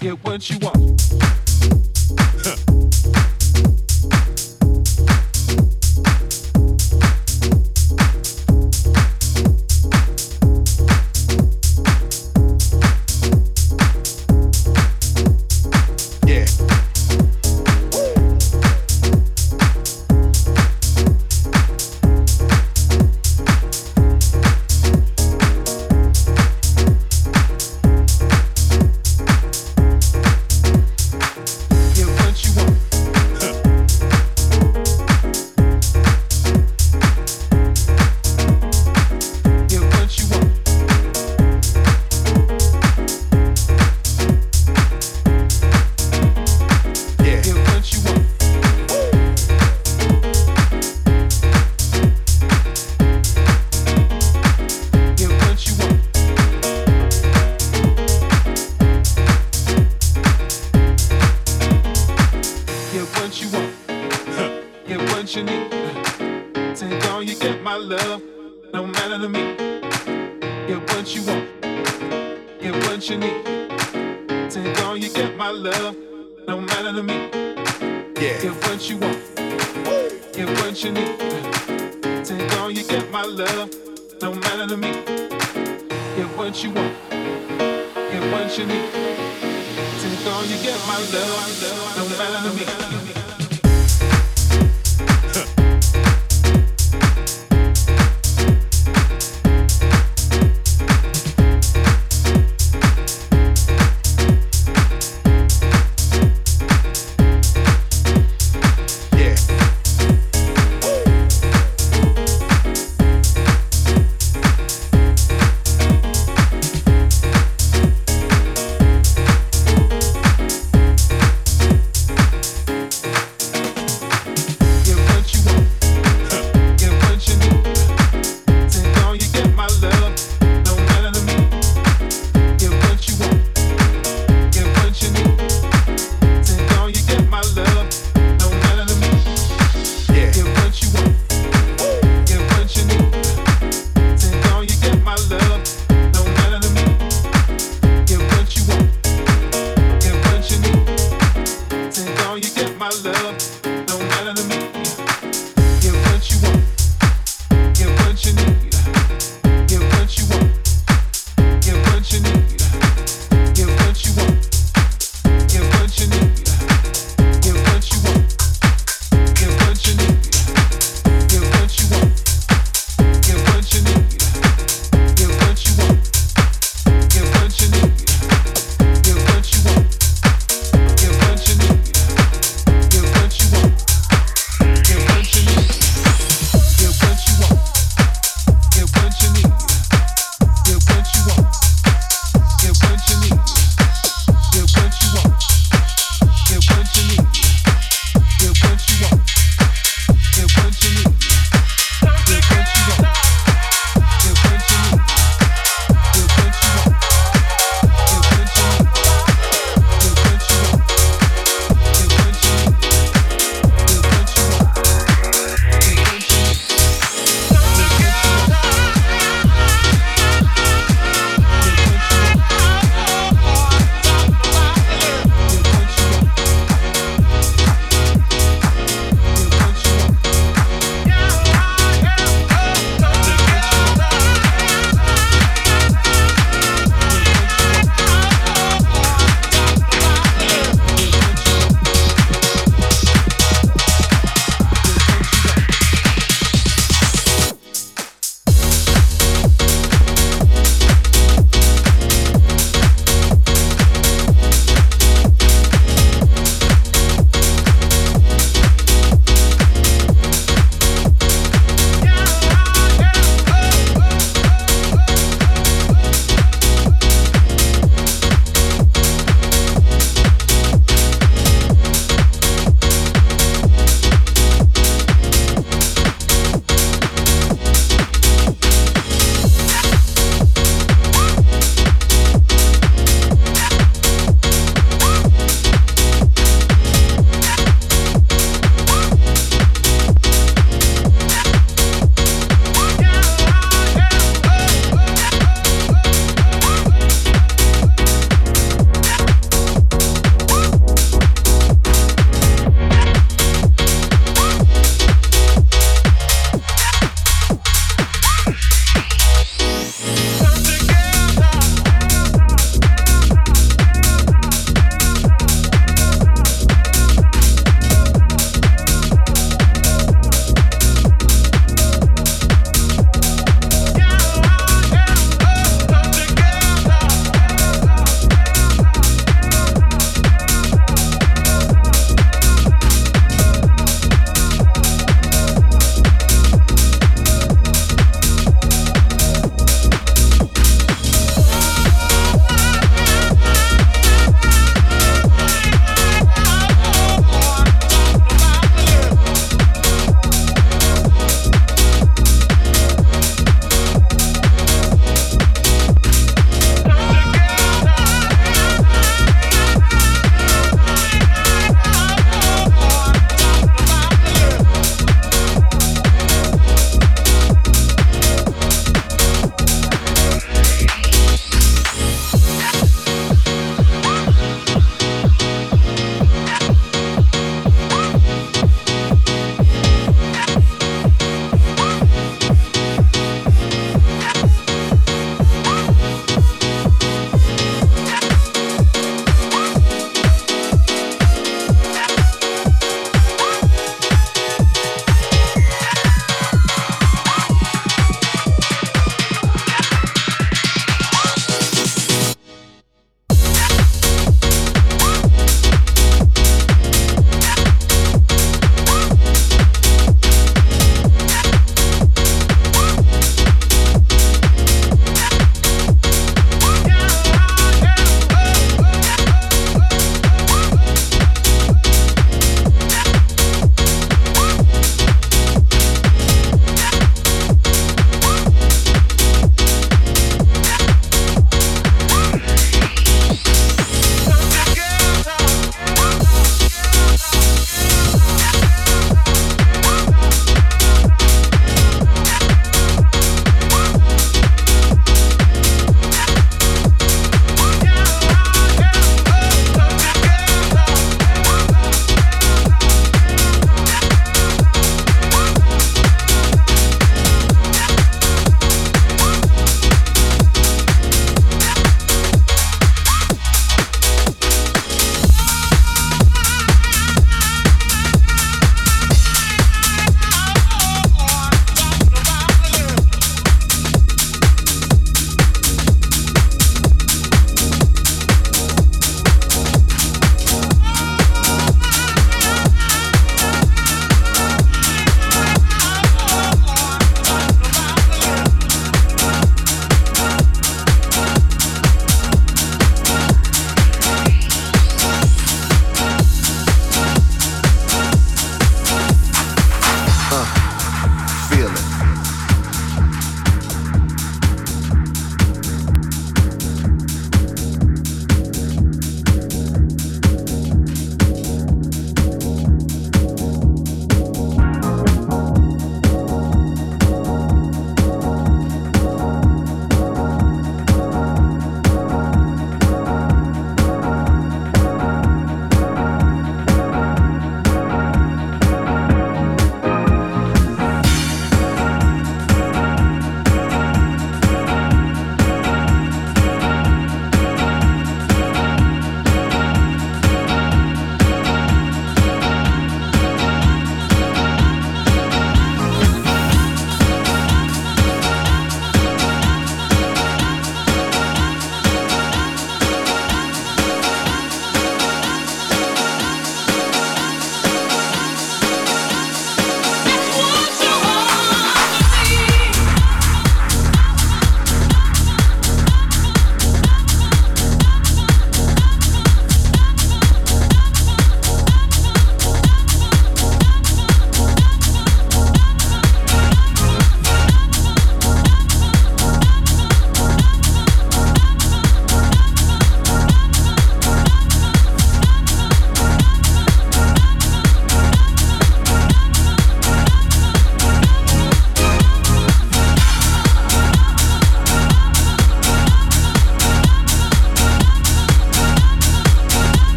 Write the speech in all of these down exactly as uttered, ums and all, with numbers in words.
get what you want.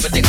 But they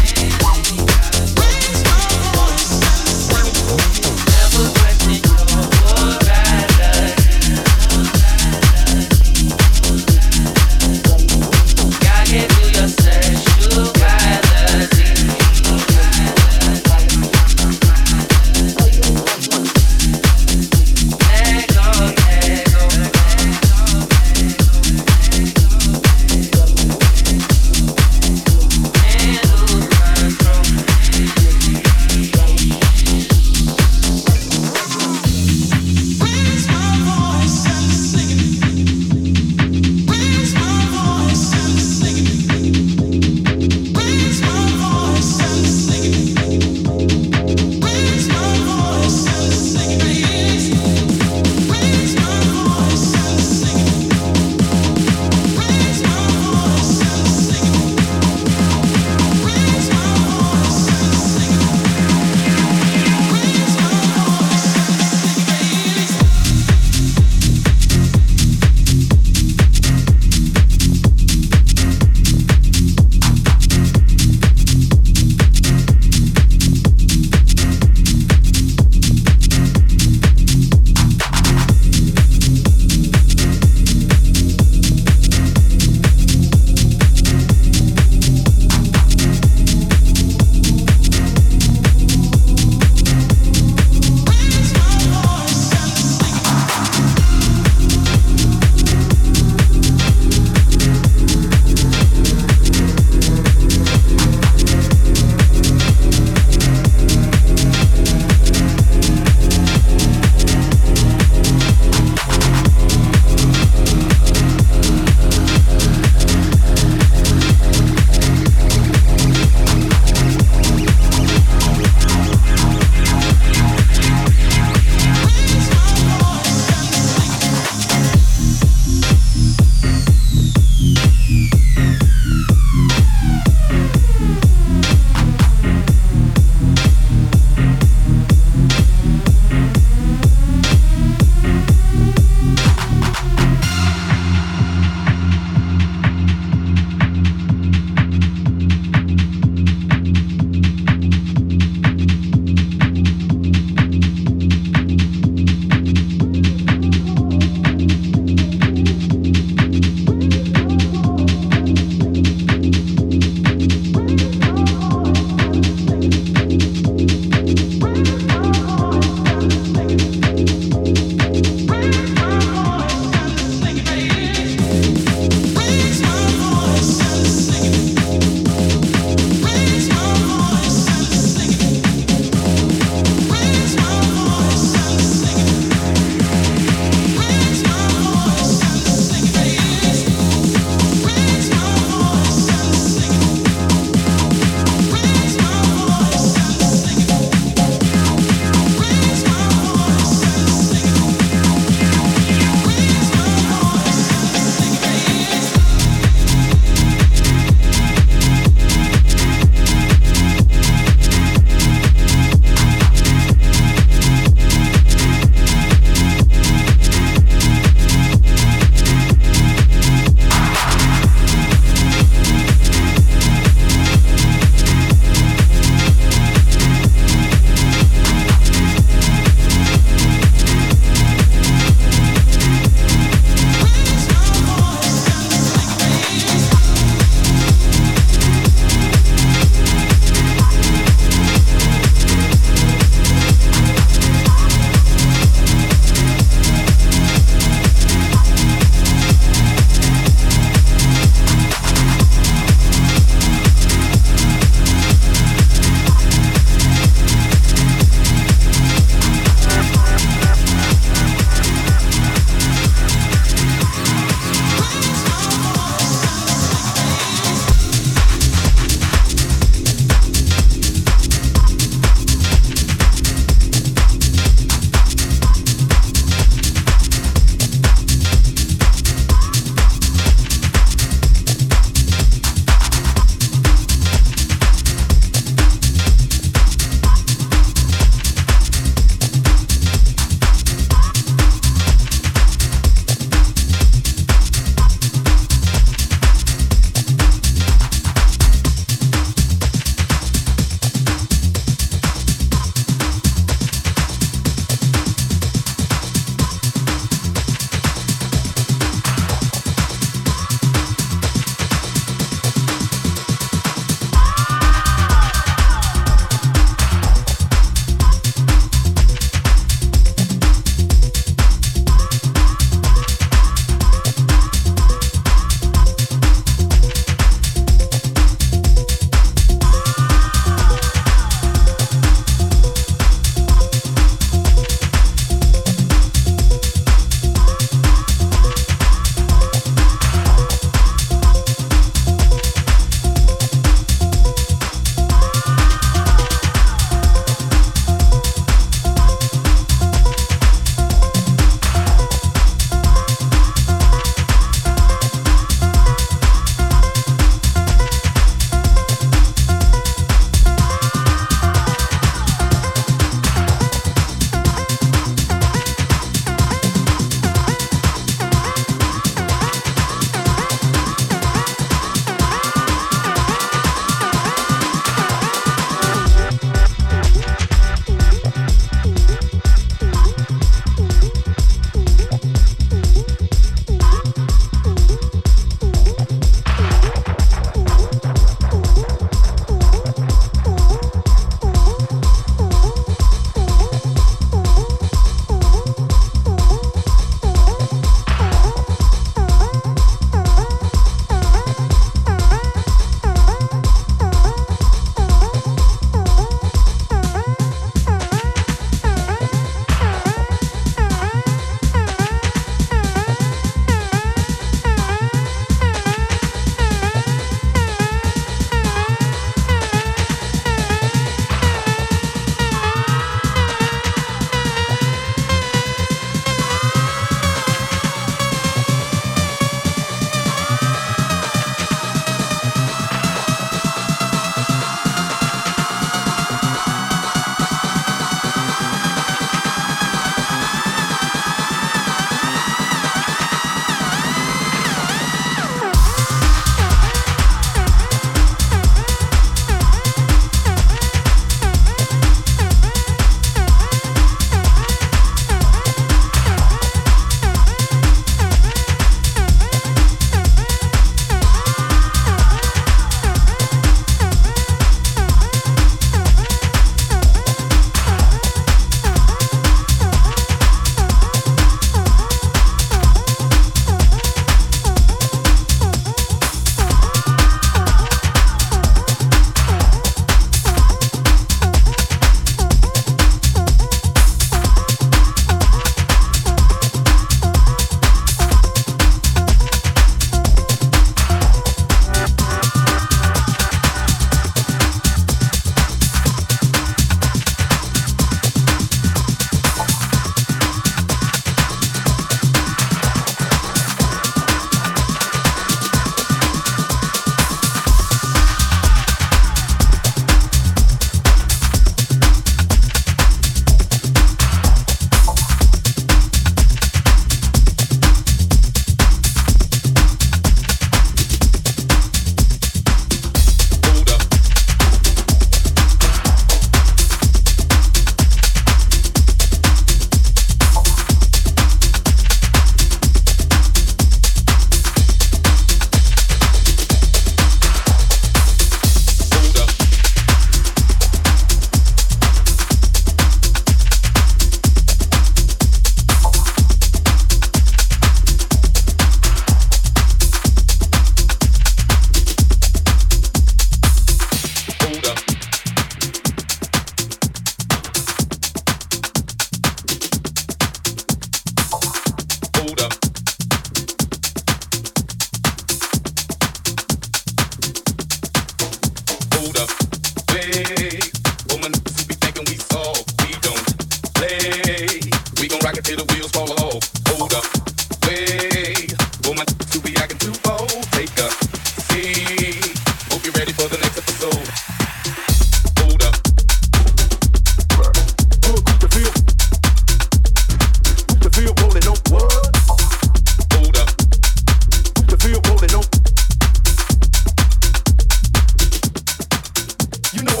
Deep down.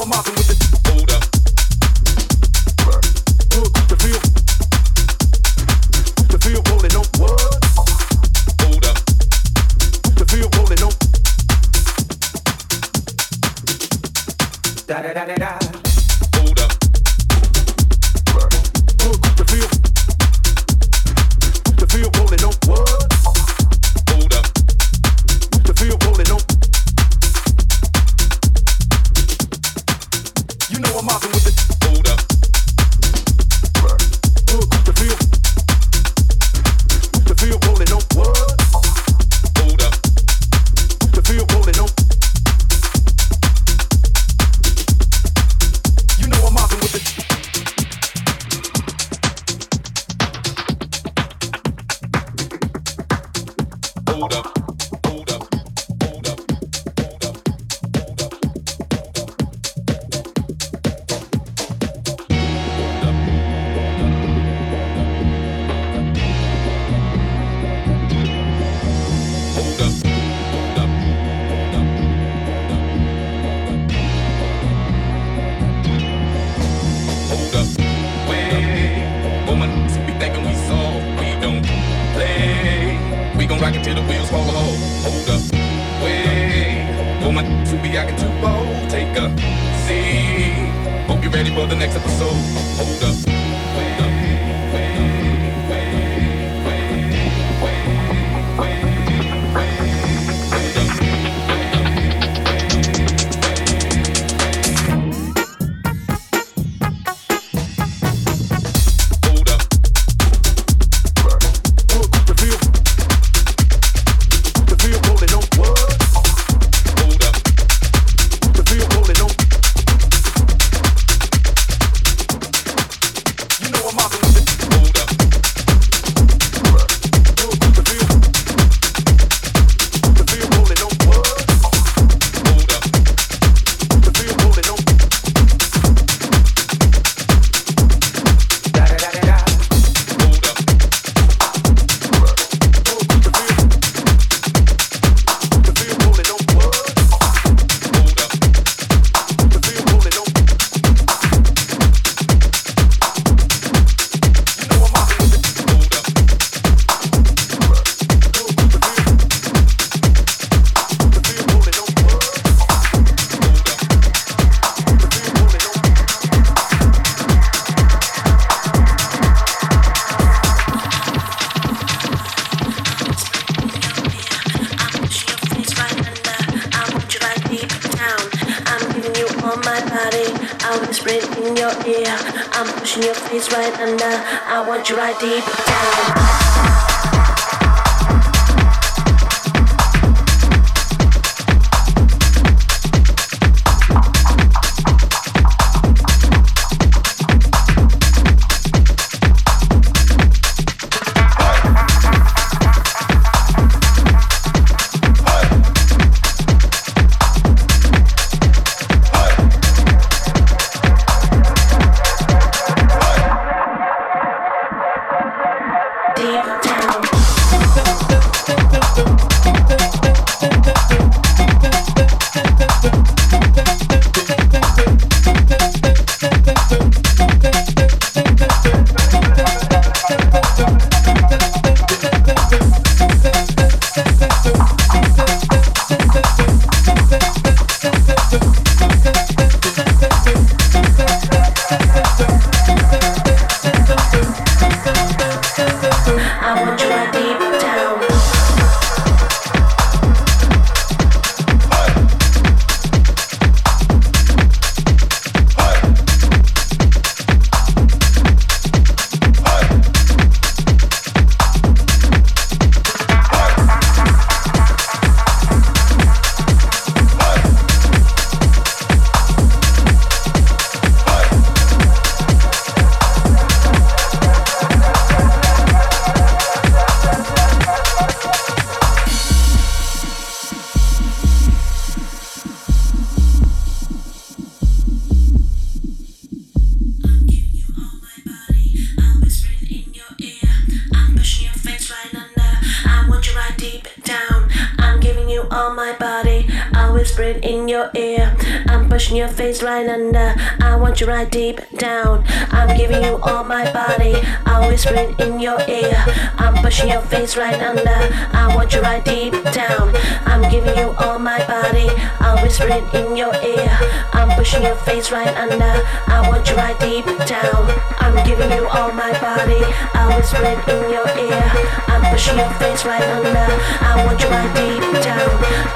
whispering in your ear. I'm pushing your face right under. I want you right deep down. I'm giving you all my body. I'm whispering in your ear. I'm pushing your face right under. I want you right deep down. I'm giving you all my body. I'm whispering in your ear. I'm pushing your face right under. I want you right deep down. I'm giving you all my body. I'm whispering in your ear. I'm pushing your face right under. I want you right deep down.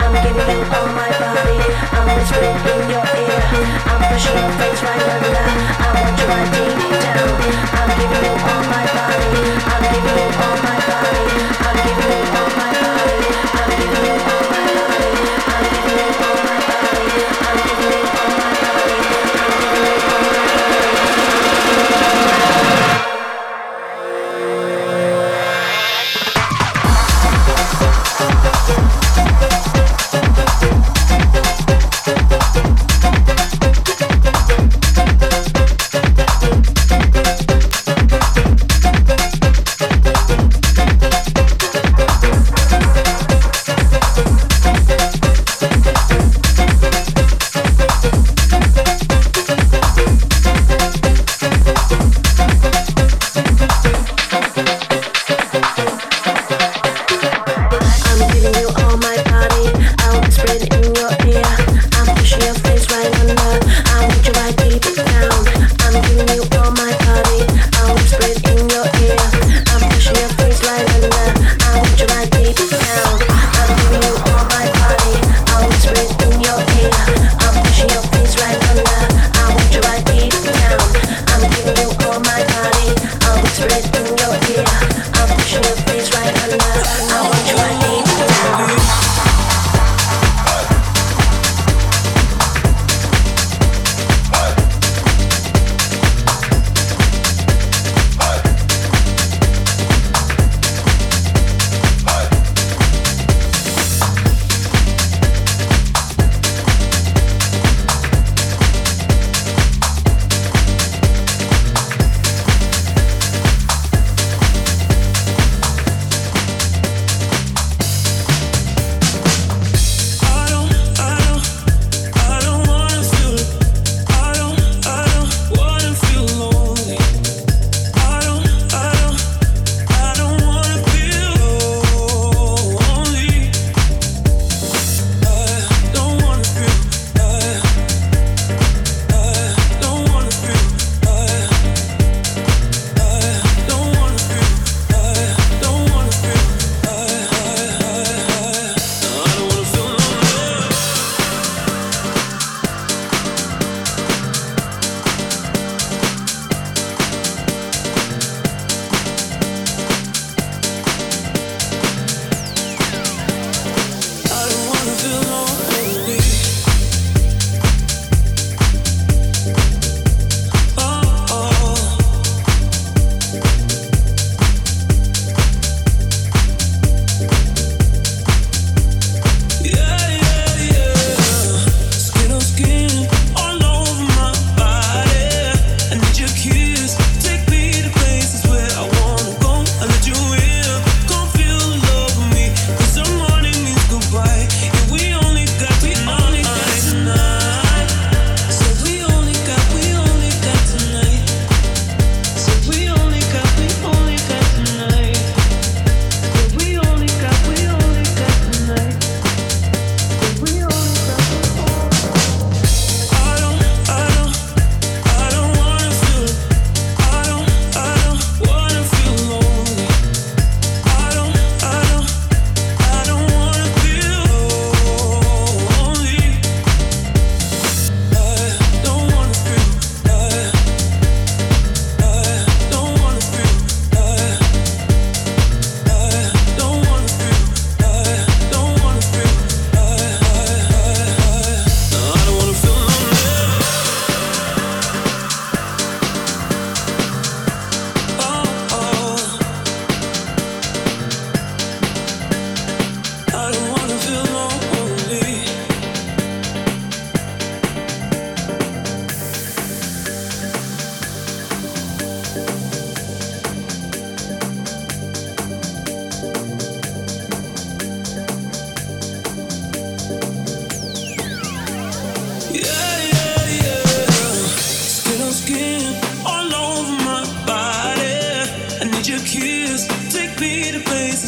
I'm giving you all my body. I'm whispering in your ear. I'm pushing your face right under. I want you right deep down. I'm giving you all my body. I'm giving you all my body. I'm giving you all my body. I'm giving you all my body. I'm giving you all my body. I'm giving you all my body. I'm giving you all my body.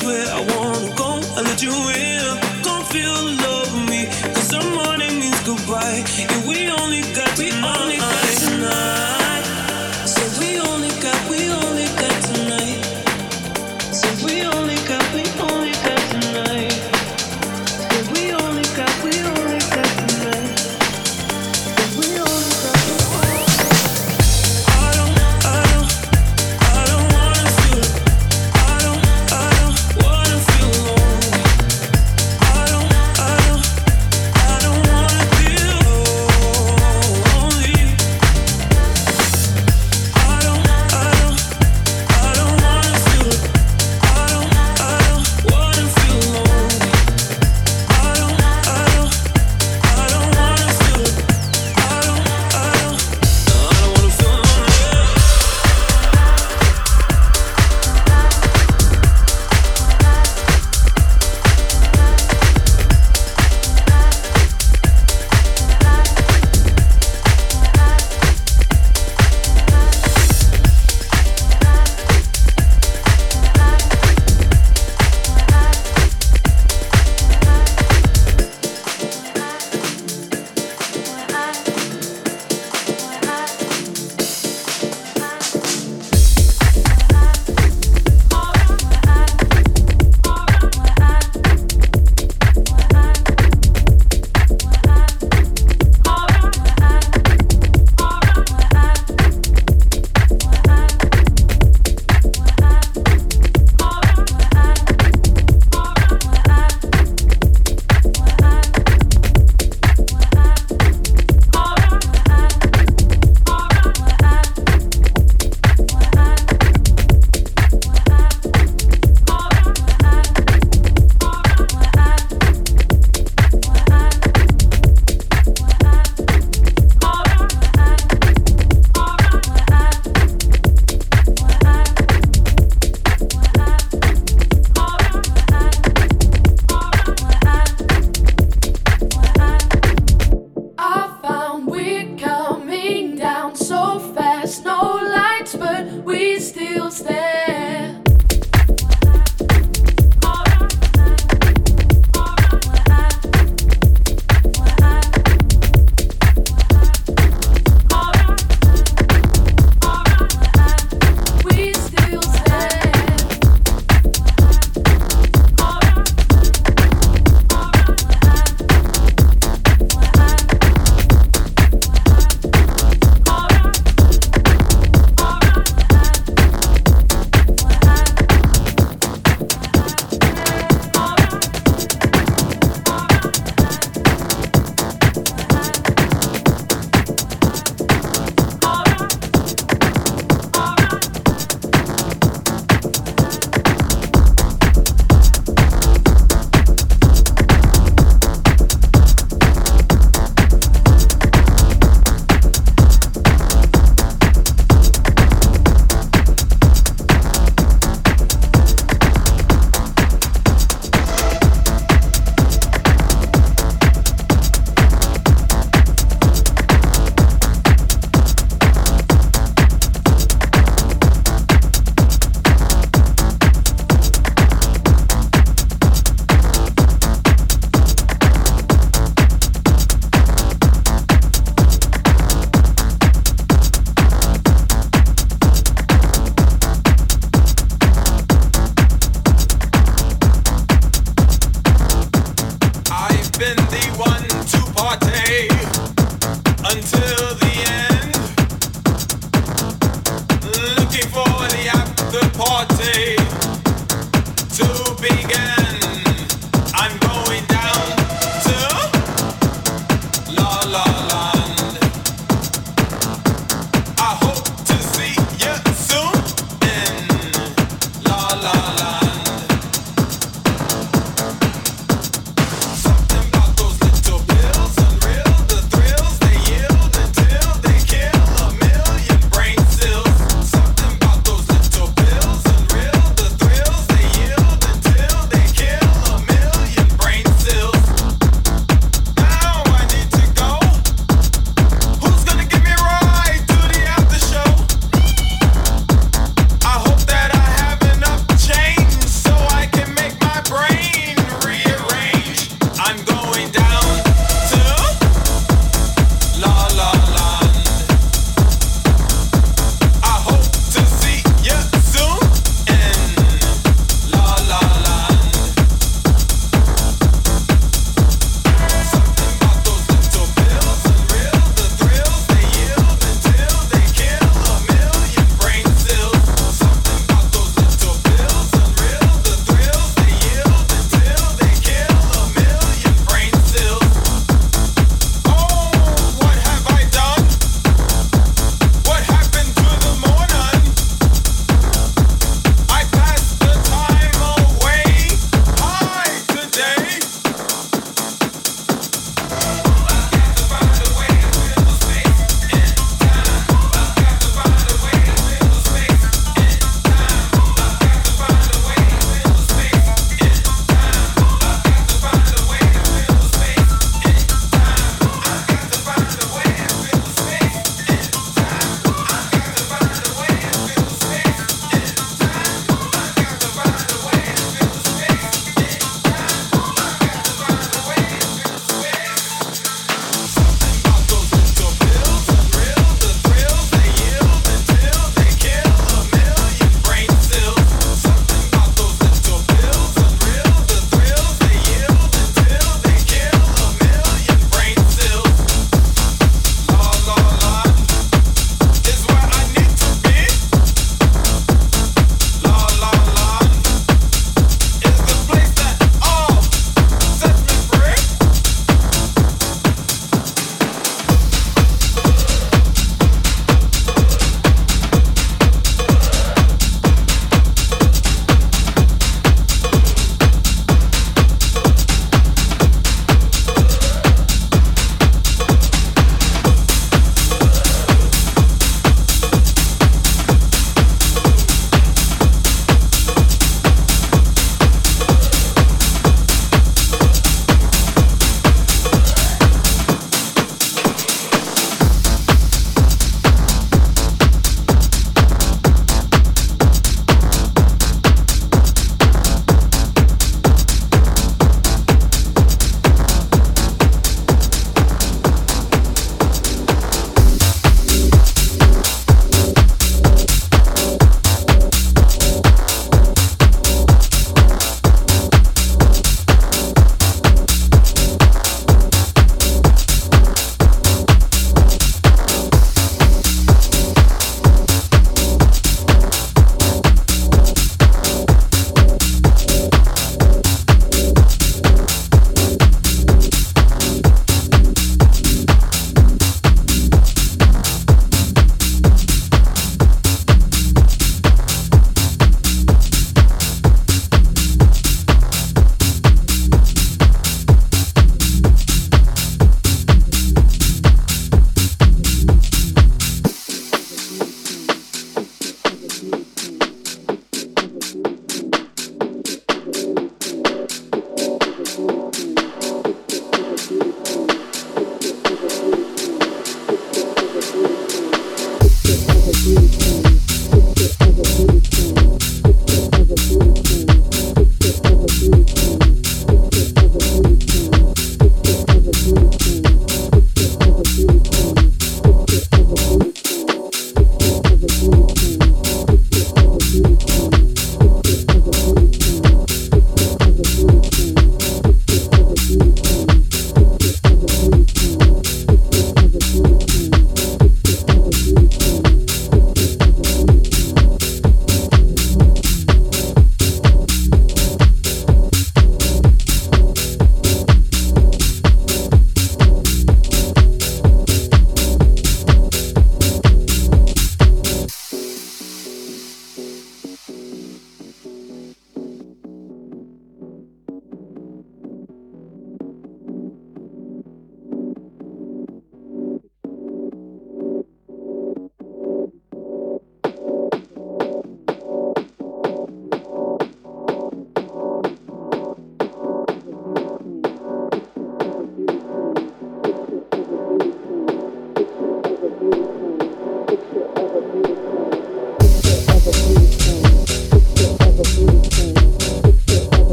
that's where I wanna go. I let you in, come feel the love of me, 'cause our morning means goodbye, and we only got we only got tonight. So we only got, we only got tonight. So we only got, we only got tonight. So we only got, we only got tonight. So we only got. I don't, I don't, I don't wanna feel. I don't, I don't wanna feel alone. I don't, I don't, I don't wanna feel lonely. I don't, I don't, I don't wanna feel. I don't, I don't wanna feel lonely. I don't, I don't, I don't wanna feel. I don't, I don't, I don't wanna feel lonely. I found we're coming down so fast, no lights, but we still stare. We still stare. I've been the one to partay until the end, looking for the after party to begin. I'm going down to La La Land. I hope to see you soon in La La Land. Something about those little pills, unreal, the thrills they yield.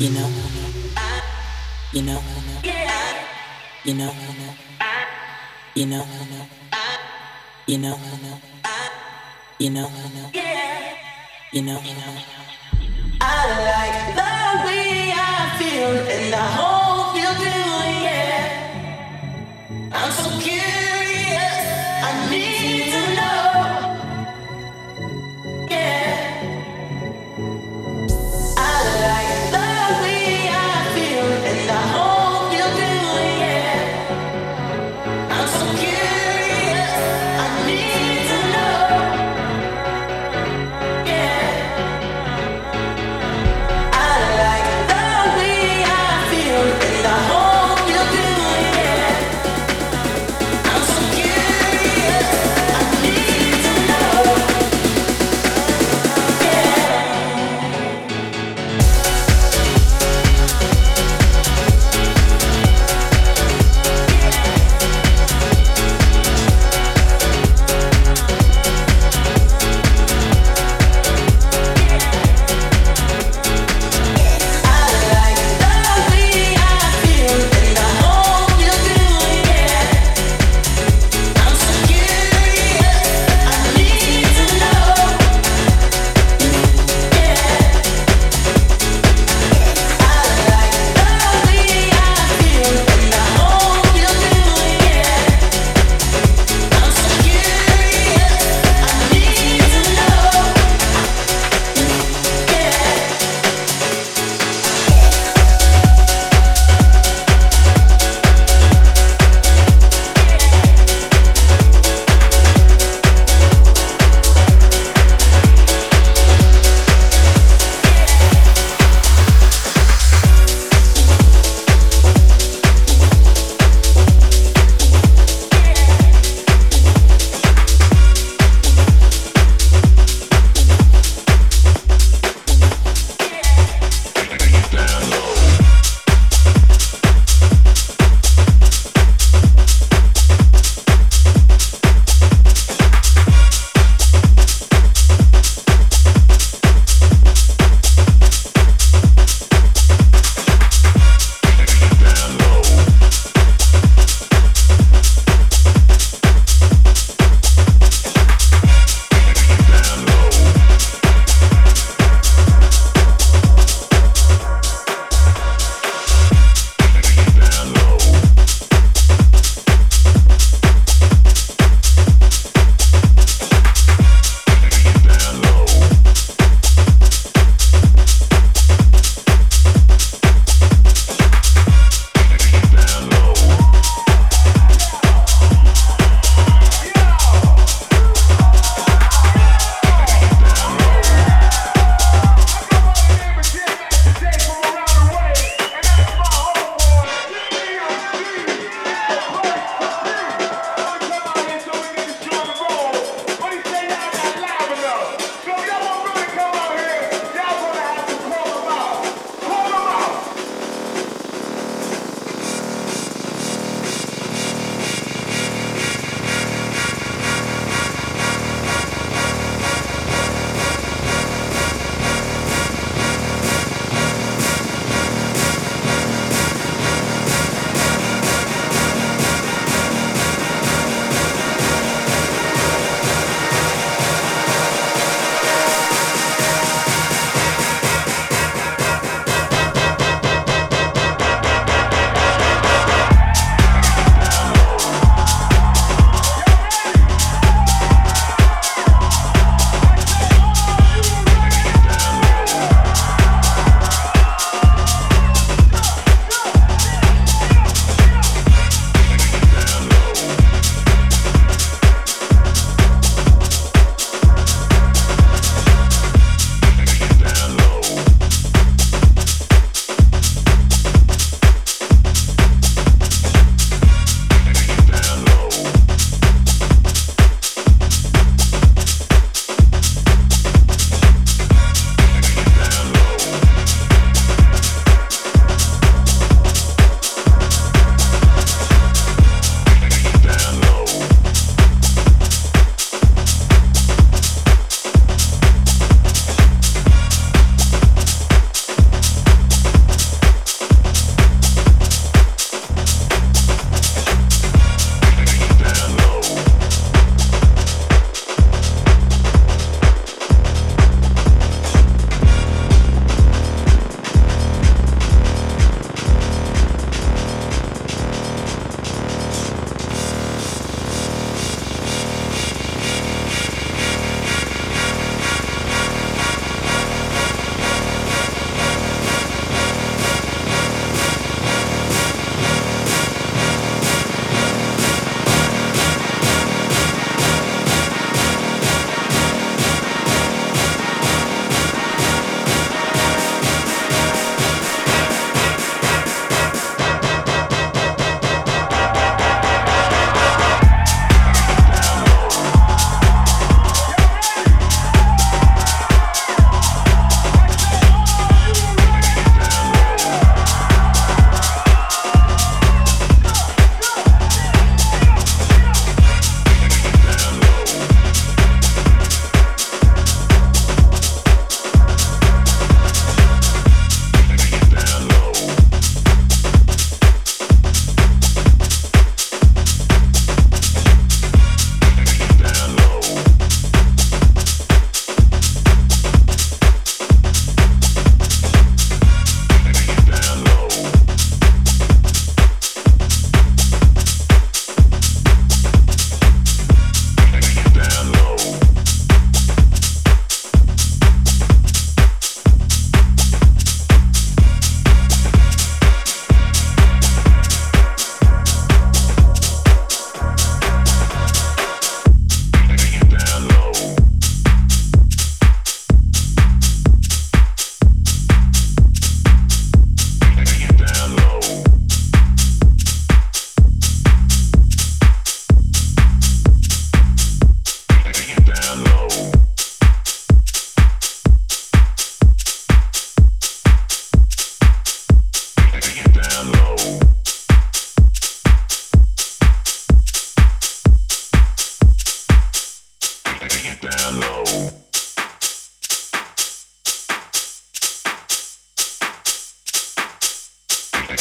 You know, you know, you know, you know, you know, you know, you know. I like the way I feel, and I hope you do, yeah. I'm so curious, I need to know, yeah. I feel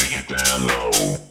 Bring it down low.